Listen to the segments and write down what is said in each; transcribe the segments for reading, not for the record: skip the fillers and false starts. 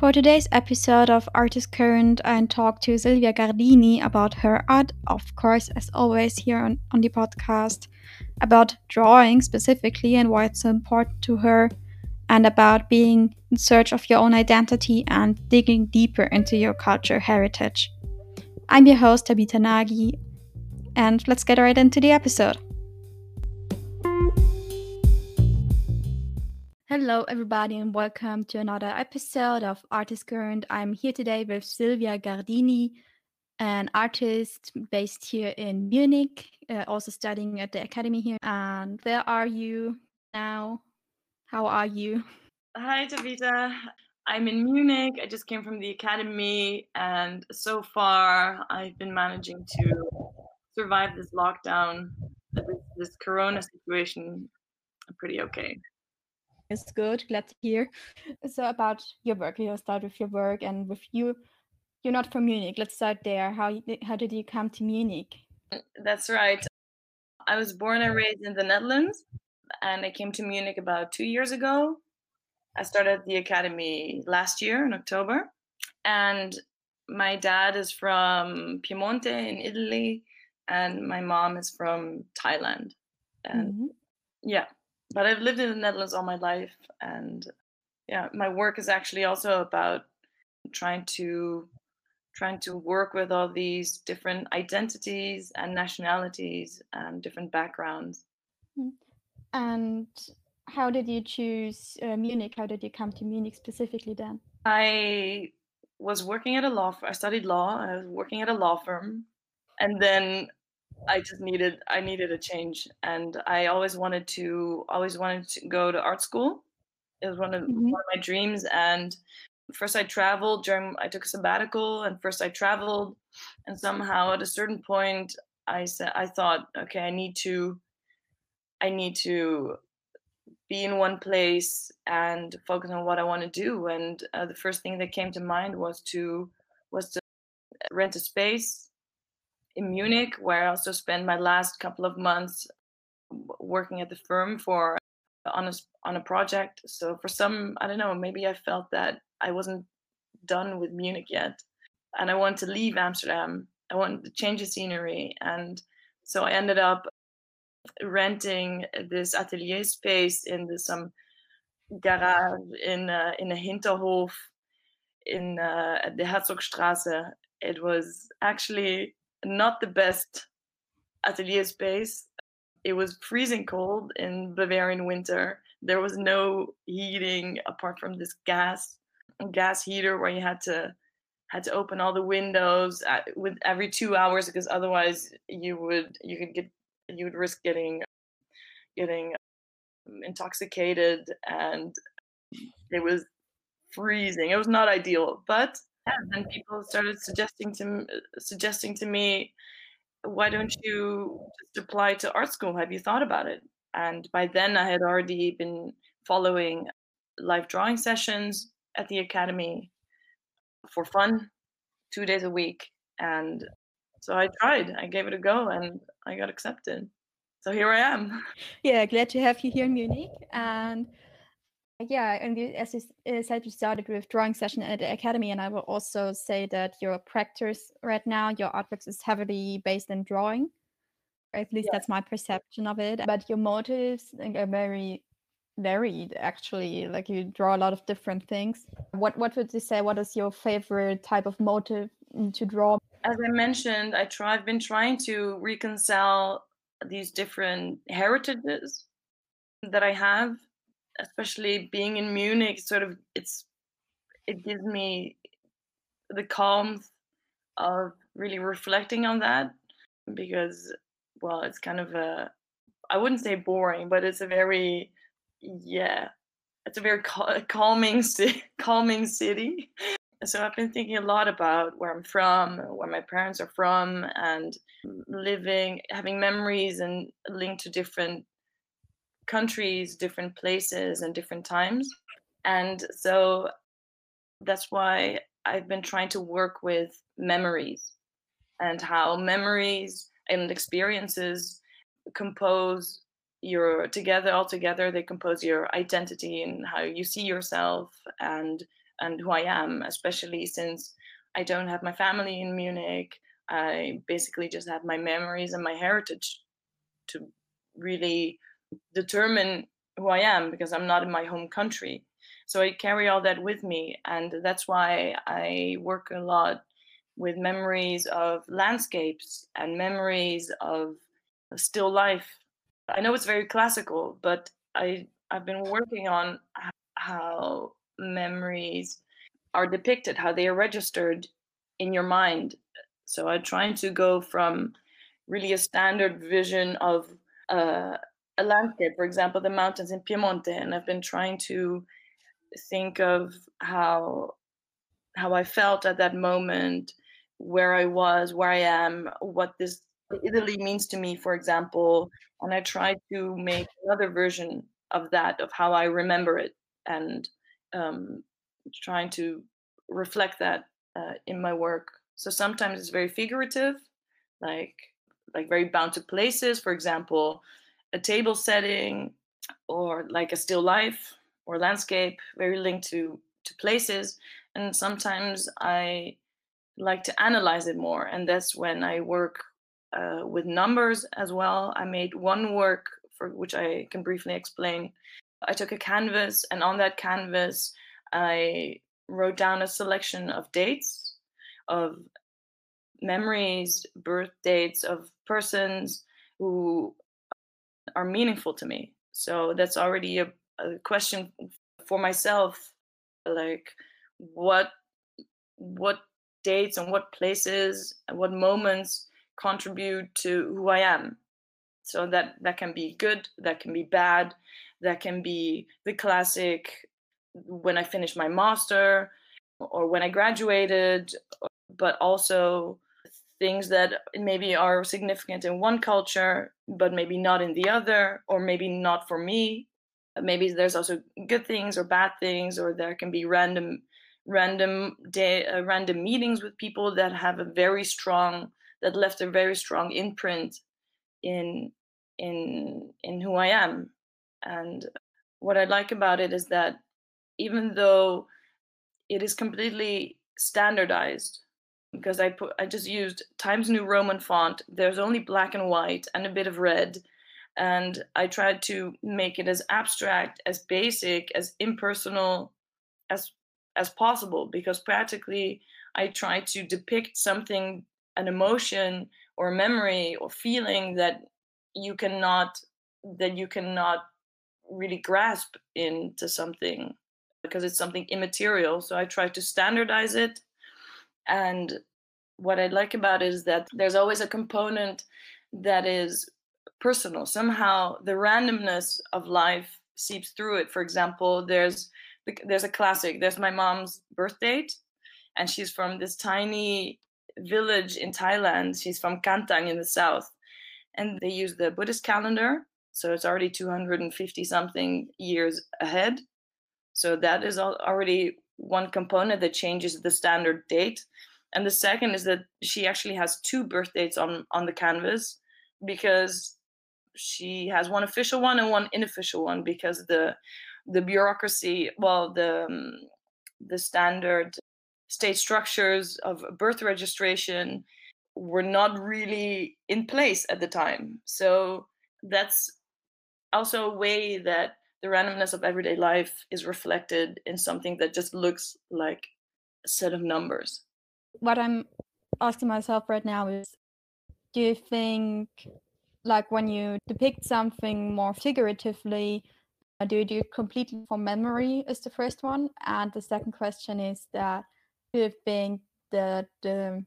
For today's episode of Artist Current, I talked to Silvia Gardini about her art, of course, as always here on the podcast, about drawing specifically and why it's so important to her, and about being in search of your own identity and digging deeper into your cultural heritage. I'm your host, Tabitha Nagy, and let's get right into the episode. Hello everybody and welcome to another episode of Artist Current. I'm here today with Silvia Gardini, an artist based here in Munich, also studying at the academy here. And where are you now? How are you? Hi Tabitha. I'm in Munich. I just came from the academy and so far I've been managing to survive this lockdown, this corona situation pretty okay. It's good. Glad to hear. So about your work, we'll start with your work and with you. You're not from Munich. Let's start there. How did you come to Munich? That's right. I was born and raised in the Netherlands, and I came to Munich about 2 years ago. I started the academy last year in October, and my dad is from Piemonte in Italy, and my mom is from Thailand. And yeah. But I've lived in the Netherlands all my life, and yeah, my work is actually also about trying to work with all these different identities and nationalities and different backgrounds. And how did you choose Munich? How did you come to Munich specifically then? I was working at a law firm. I studied law. I was working at a law firm, and then I needed a change, and I always wanted to go to art school. It was one of my dreams. And first I traveled I took a sabbatical, and first I traveled, and somehow at a certain point I thought, okay, I need to be in one place and focus on what I want to do. And the first thing that came to mind was to rent a space in Munich, where I also spent my last couple of months working at the firm on a project. So for some, I don't know, maybe I felt that I wasn't done with Munich yet, and I wanted to leave Amsterdam. I wanted to change the scenery, and so I ended up renting this atelier space in some garage in a hinterhof in the Herzogstraße. It was actually not the best atelier space. It was freezing cold in Bavarian winter. There was no heating apart from this gas heater where you had to open all the windows with every 2 hours, because otherwise you would risk getting intoxicated, and it was freezing. It was not ideal, but and people started suggesting to me, why don't you just apply to art school? Have you thought about it? And by then I had already been following live drawing sessions at the academy for fun, 2 days a week. And so I tried, I gave it a go, and I got accepted. So here I am. Yeah, glad to have you here in Munich. And yeah, and as you said, you started with drawing session at the academy, and I will also say that your practice right now, your artworks is heavily based in drawing, or at least That's my perception of it. But your motives are very varied, actually. Like you draw a lot of different things. What would you say? What is your favorite type of motive to draw? As I mentioned, I've been trying to reconcile these different heritages that I have. Especially being in Munich, it gives me the calm of really reflecting on that, because, well, it's kind of I wouldn't say boring, but it's a very calming city. So I've been thinking a lot about where I'm from, where my parents are from, and having memories and linked to different countries, different places, and different times. And so that's why I've been trying to work with memories and how memories and experiences compose all together, they compose your identity and how you see yourself and and who I am, especially since I don't have my family in Munich. I basically just have my memories and my heritage to really determine who I am, because I'm not in my home country. So I carry all that with me, and that's why I work a lot with memories of landscapes and memories of still life. I know it's very classical, but I've been working on how memories are depicted, how they are registered in your mind. So I'm trying to go from really a standard vision of a landscape, for example, the mountains in Piemonte, and I've been trying to think of how I felt at that moment, where I was, where I am, what this Italy means to me, for example, and I try to make another version of that, of how I remember it, and trying to reflect that in my work. So sometimes it's very figurative, like very bound to places, for example, a table setting, or like a still life or landscape, very linked to places. And sometimes I like to analyze it more, and that's when I work with numbers as well. I made one work, for which I can briefly explain. I took a canvas, and on that canvas I wrote down a selection of dates, of memories, birth dates of persons who are meaningful to me. So that's already a question for myself, like what dates and what places and what moments contribute to who I am. So that can be good, that can be bad, that can be the classic when I finished my master or when I graduated, but also things that maybe are significant in one culture, but maybe not in the other, or maybe not for me. Maybe there's also good things or bad things, or there can be random meetings with people that left a very strong imprint in who I am. And what I like about it is that even though it is completely standardized, because I just used Times New Roman font, there's only black and white and a bit of red, and I tried to make it as abstract, as basic, as impersonal as possible, because practically I try to depict something, an emotion or memory or feeling that you cannot really grasp into something, because it's something immaterial. So I try to standardize it. And what I like about it is that there's always a component that is personal. Somehow the randomness of life seeps through it. For example, there's a classic. There's my mom's birth date, and she's from this tiny village in Thailand. She's from Kantang in the south, and they use the Buddhist calendar, so it's already 250 something years ahead. So that is already one component that changes the standard date. And the second is that she actually has two birth dates on the canvas, because she has one official one and one unofficial one, because the bureaucracy, the standard state structures of birth registration were not really in place at the time. So that's also a way that the randomness of everyday life is reflected in something that just looks like a set of numbers. What I'm asking myself right now is, do you think, like, when you depict something more figuratively, do you do it completely from memory is the first one? And the second question is that, do you think that the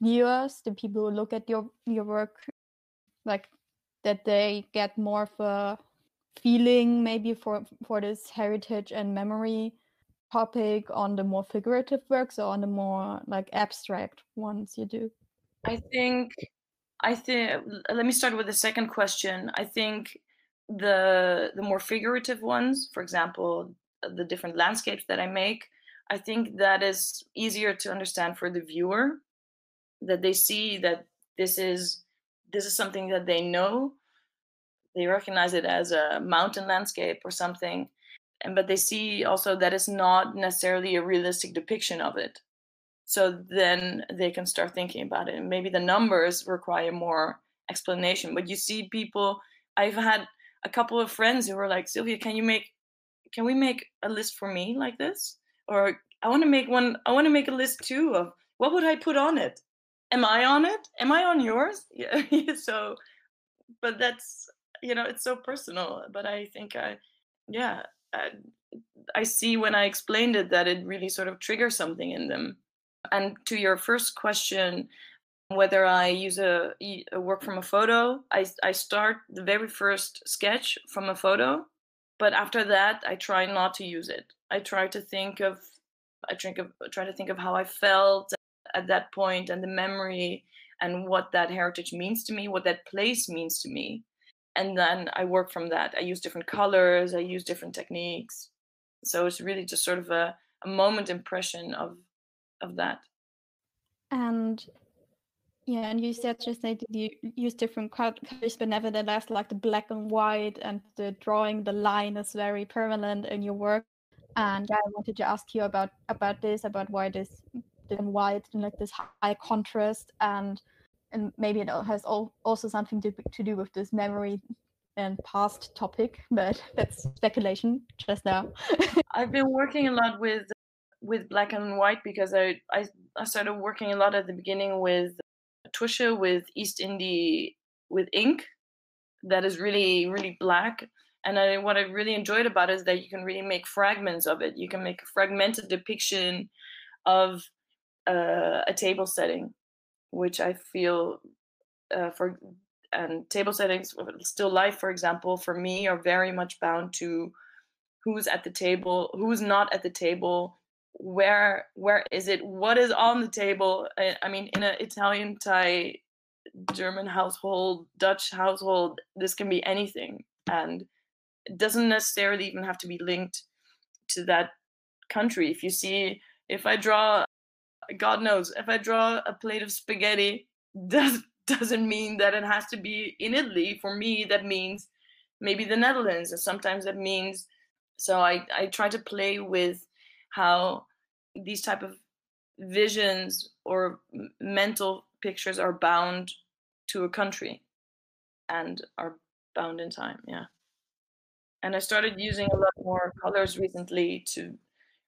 viewers, the people who look at your work, like, that they get more of a feeling maybe for this heritage and memory topic on the more figurative works, or on the more like abstract ones you do? I think let me start with the second question. I think the more figurative ones, for example, the different landscapes that I make, I think that is easier to understand for the viewer, that they see that this is something that they know. They recognize it as a mountain landscape or something. but they see also that it's not necessarily a realistic depiction of it. So then they can start thinking about it. And maybe the numbers require more explanation. But you see people, I've had a couple of friends who were like, Silvia, can we make a list for me like this? Or I want to make a list too of what would I put on it? Am I on it? Am I on yours? Yeah. So, but that's, you know, it's so personal. But I think I see when I explained it that it really sort of triggers something in them. And to your first question, whether I use a work from a photo, I start the very first sketch from a photo. But after that, I try not to use it. I try to think of how I felt at that point and the memory and what that heritage means to me, what that place means to me. And then I work from that. I use different colors. I use different techniques. So it's really just sort of a moment impression of that. And yeah, and you said just that you use different colors, but nevertheless, like the black and white and the drawing, the line is very permanent in your work. And I wanted to ask you about this, about why this black and white and like this high contrast, and maybe it has also something to do with this memory and past topic, but that's speculation just now. I've been working a lot with black and white because I started working a lot at the beginning with Tusha, with East Indie, with ink that is really, really black. And what I really enjoyed about it is that you can really make fragments of it. You can make a fragmented depiction of a table setting, which I feel and table settings, still life, for example, for me are very much bound to who's at the table, who's not at the table, where is it, what is on the table. I mean, in an Italian, Thai, German household, Dutch household, this can be anything. And it doesn't necessarily even have to be linked to that country. If I draw a plate of spaghetti, that doesn't mean that it has to be in Italy. For me, that means maybe the Netherlands, and sometimes that means, so I try to play with how these type of visions or mental pictures are bound to a country and are bound in time, yeah. And I started using a lot more colors recently to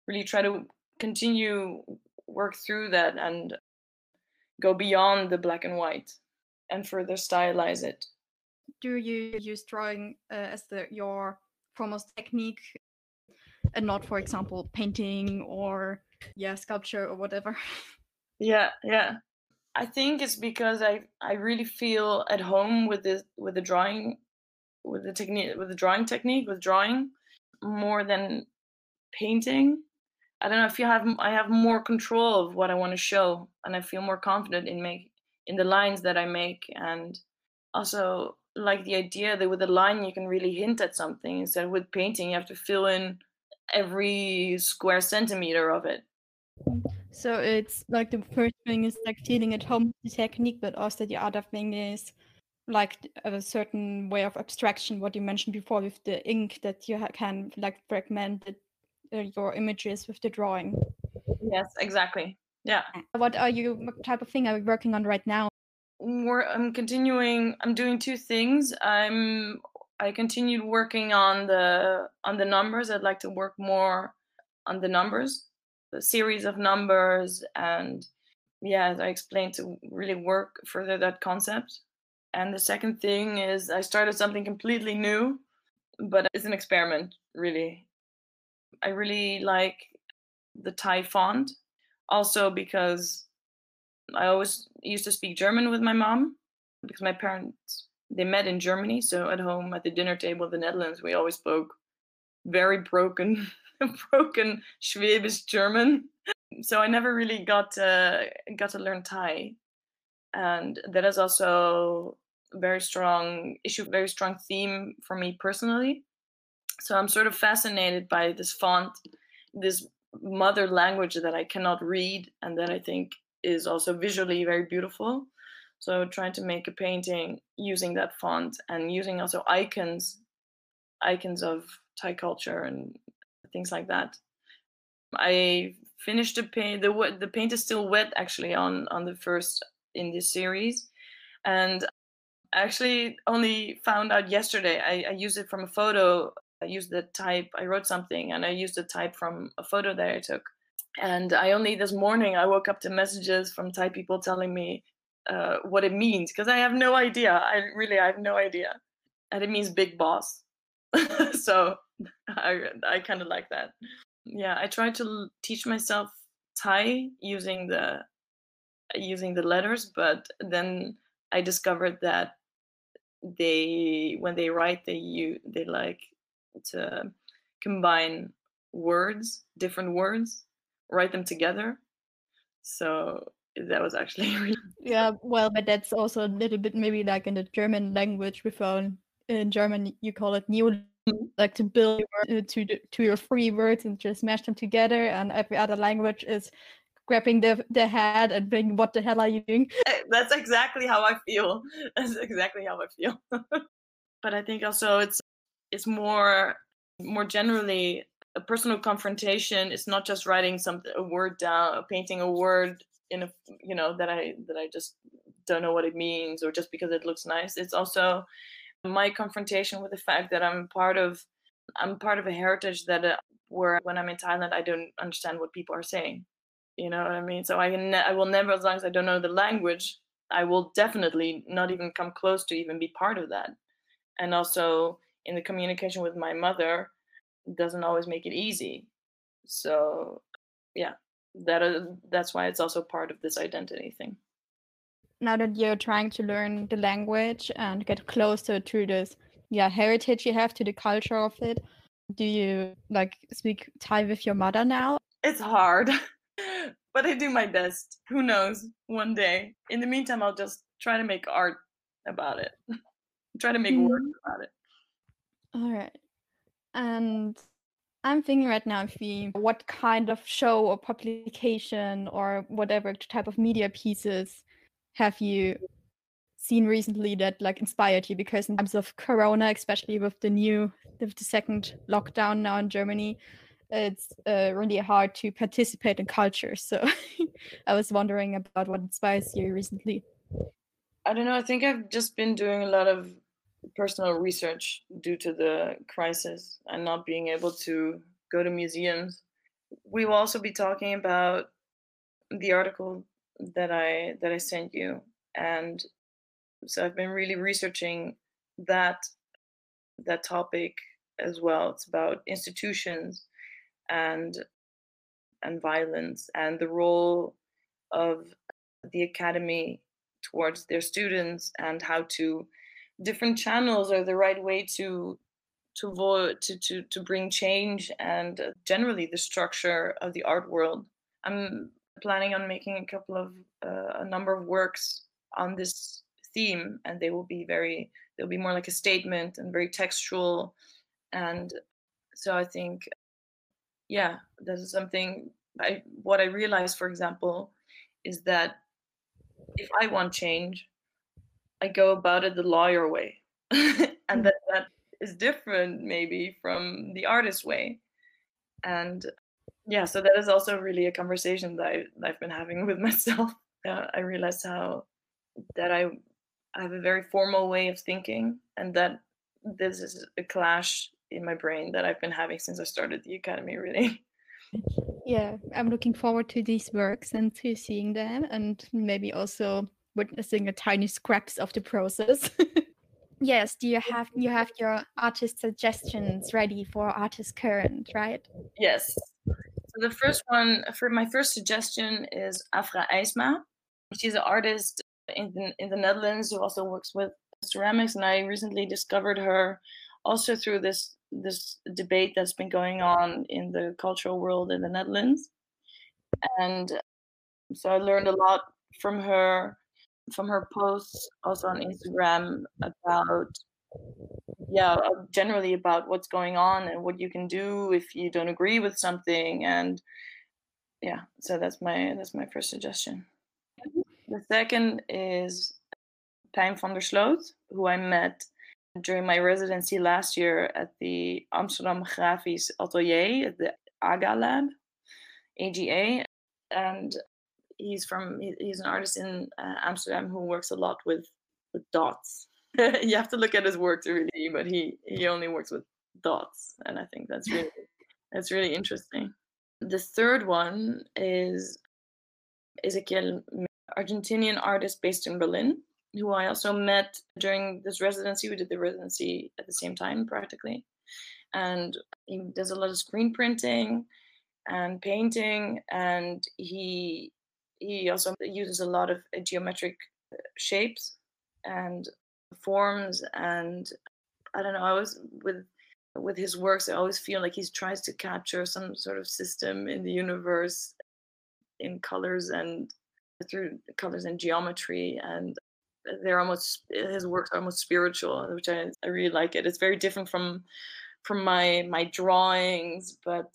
really try to continue work through that and go beyond the black and white and further stylize it. Do you use drawing as your foremost technique and not, for example, painting or sculpture or whatever? Yeah. I think it's because I really feel at home with drawing more than painting. I don't know, I have more control of what I want to show, and I feel more confident in the lines that I make. And also like the idea that with a line you can really hint at something, instead of with painting you have to fill in every square centimeter of it. So it's like the first thing is like feeling at home with the technique, but also the other thing is like a certain way of abstraction, what you mentioned before with the ink, that you can like fragment it, your images with the drawing. Yes, exactly. Yeah. What type of thing are you working on right now? I'm doing two things. I continued working on the numbers. I'd like to work more on the numbers, the series of numbers, and yeah, as I explained, to really work further that concept. And the second thing is I started something completely new, but it's an experiment, really. I really like the Thai font, also because I always used to speak German with my mom, because my parents, they met in Germany. So at home, at the dinner table of the Netherlands, we always spoke very broken Schwäbisch German. So I never really got to learn Thai. And that is also a very strong issue, very strong theme for me personally. So I'm sort of fascinated by this font, this mother language that I cannot read and that I think is also visually very beautiful. So trying to make a painting using that font and using also icons of Thai culture and things like that. I finished the paint. The paint is still wet actually on the first in this series, and actually only found out yesterday. I used it from a photo. I used the type. I wrote something and I used the type from a photo that I took. And I only this morning I woke up to messages from Thai people telling me what it means, because I have no idea. I have no idea, and it means big boss. So I kind of like that. Yeah, I try to teach myself Thai using the letters, but then I discovered that when they write they like to combine words, different words, write them together. So that was actually really yeah. Well, but that's also a little bit maybe like in the German language. We found in German you call it new, like to build to your three words and just mash them together. And every other language is grabbing the head and being, what the hell are you doing? That's exactly how I feel. That's exactly how I feel. But I think also it's more generally a personal confrontation. It's not just writing a word down, painting a word in a, that I just don't know what it means, or just because it looks nice. It's also my confrontation with the fact that I'm part of a heritage that where when I'm in Thailand I don't understand what people are saying. You know what I mean? So I will never, as long as I don't know the language, I will definitely not even come close to even be part of that. And also in the communication with my mother, it doesn't always make it easy. So yeah, that's why it's also part of this identity thing. Now that you're trying to learn the language and get closer to this heritage you have, to the culture of it, do you like speak Thai with your mother now? It's hard, but I do my best. Who knows, one day. In the meantime, I'll just try to make art about it. Try to make work about it. All right. And I'm thinking right now, what kind of show or publication or whatever type of media pieces have you seen recently that like inspired you? Because in terms of Corona, especially with the second lockdown now in Germany, it's really hard to participate in culture. So I was wondering about what inspires you recently. I don't know. I think I've just been doing a lot of personal research due to the crisis and not being able to go to museums. We will also be talking about the article that I sent you, and so I've been really researching that topic as well. It's about institutions and violence and the role of the academy towards their students, and how to different channels are the right way to bring change, and generally the structure of the art world. I'm planning on making a number of works on this theme, and they'll be more like a statement and very textual. And so I think, that is something. What I realized, for example, is that if I want change, I go about it the lawyer way, and that is different maybe from the artist way. And so that is also really a conversation that I've been having with myself. I realized that I have a very formal way of thinking, and that this is a clash in my brain that I've been having since I started the academy, really. Yeah, I'm looking forward to these works and to seeing them, and maybe also witnessing a tiny scraps of the process. Yes, do you have your artist suggestions ready for Artist Current, right? Yes. So the first one, for my first suggestion, is Afra Ijsma. She's an artist in the Netherlands who also works with ceramics, and I recently discovered her also through this debate that's been going on in the cultural world in the Netherlands. And so I learned a lot from her, from her posts also on Instagram about generally about what's going on and what you can do if you don't agree with something. And so that's my first suggestion. The second is Piem van der Sloot, who I met during my residency last year at the Amsterdam Grafisch Atelier at the AGA Lab, AGA, and he's an artist in Amsterdam who works a lot with dots. You have to look at his work to really, but he only works with dots, and I think that's really interesting. The third one is Ezekiel, Argentinian artist based in Berlin, who I also met during this residency. We did the residency at the same time, practically. And he does a lot of screen printing and painting. And he also uses a lot of geometric shapes and forms. And I don't know, I was with his works, I always feel like he tries to capture some sort of system in the universe in colors and through colors and geometry, and his works are almost spiritual, which I really like it. It's very different from my drawings, but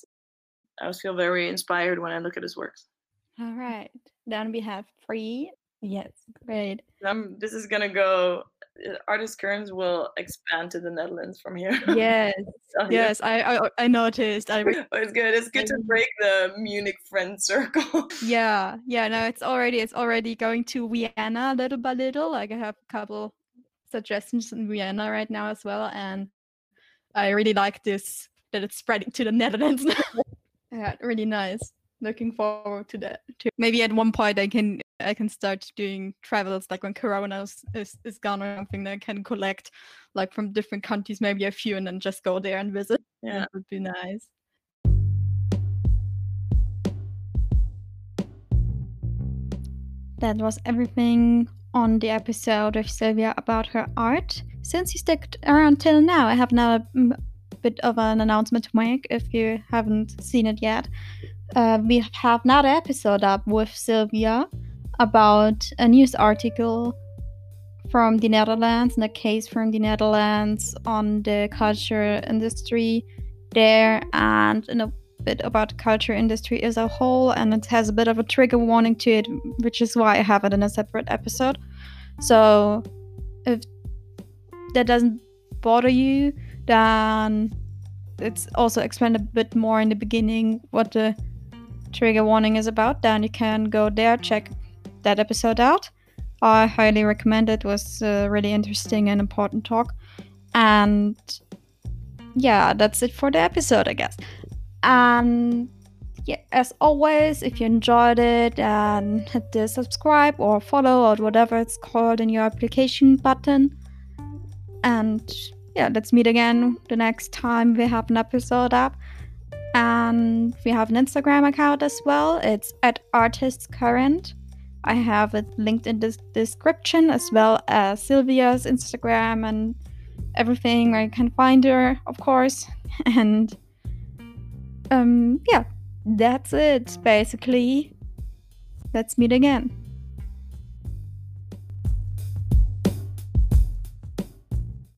I always feel very inspired when I look at his works. All right, then we have three. Yes, great. This is gonna go. Artist Current will expand to the Netherlands from here. Yes, yes, I noticed. It's good. It's good to break the Munich friend circle. Yeah. No, it's already going to Vienna little by little. Like I have a couple suggestions in Vienna right now as well, and I really like this that it's spreading to the Netherlands now. Yeah, really nice. Looking forward to that too. Maybe at one point I can start doing travels, like when Corona is gone or something, that I can collect like from different countries, maybe a few, and then just go there and visit. Yeah, that would be nice. That was everything on the episode with Silvia about her art. Since you stuck around till now, I have now a bit of an announcement to make if you haven't seen it yet. We have another episode up with Silvia about a news article from the Netherlands and a case from the Netherlands on the culture industry there, and a bit about culture industry as a whole, and it has a bit of a trigger warning to it, which is why I have it in a separate episode. So if that doesn't bother you, then it's also explained a bit more in the beginning what the trigger warning is about. Then you can go there, check that episode out. I highly recommend it. It was a really interesting and important talk. And yeah, that's it for the episode, I guess. And yeah, as always, if you enjoyed it, then hit the subscribe or follow or whatever it's called in your application button. And yeah, let's meet again the next time we have an episode up. And we have an Instagram account as well. It's @ArtistCurrent. I have it linked in the description, as well as Silvia's Instagram and everything where you can find her, of course. And yeah, that's it basically. Let's meet again.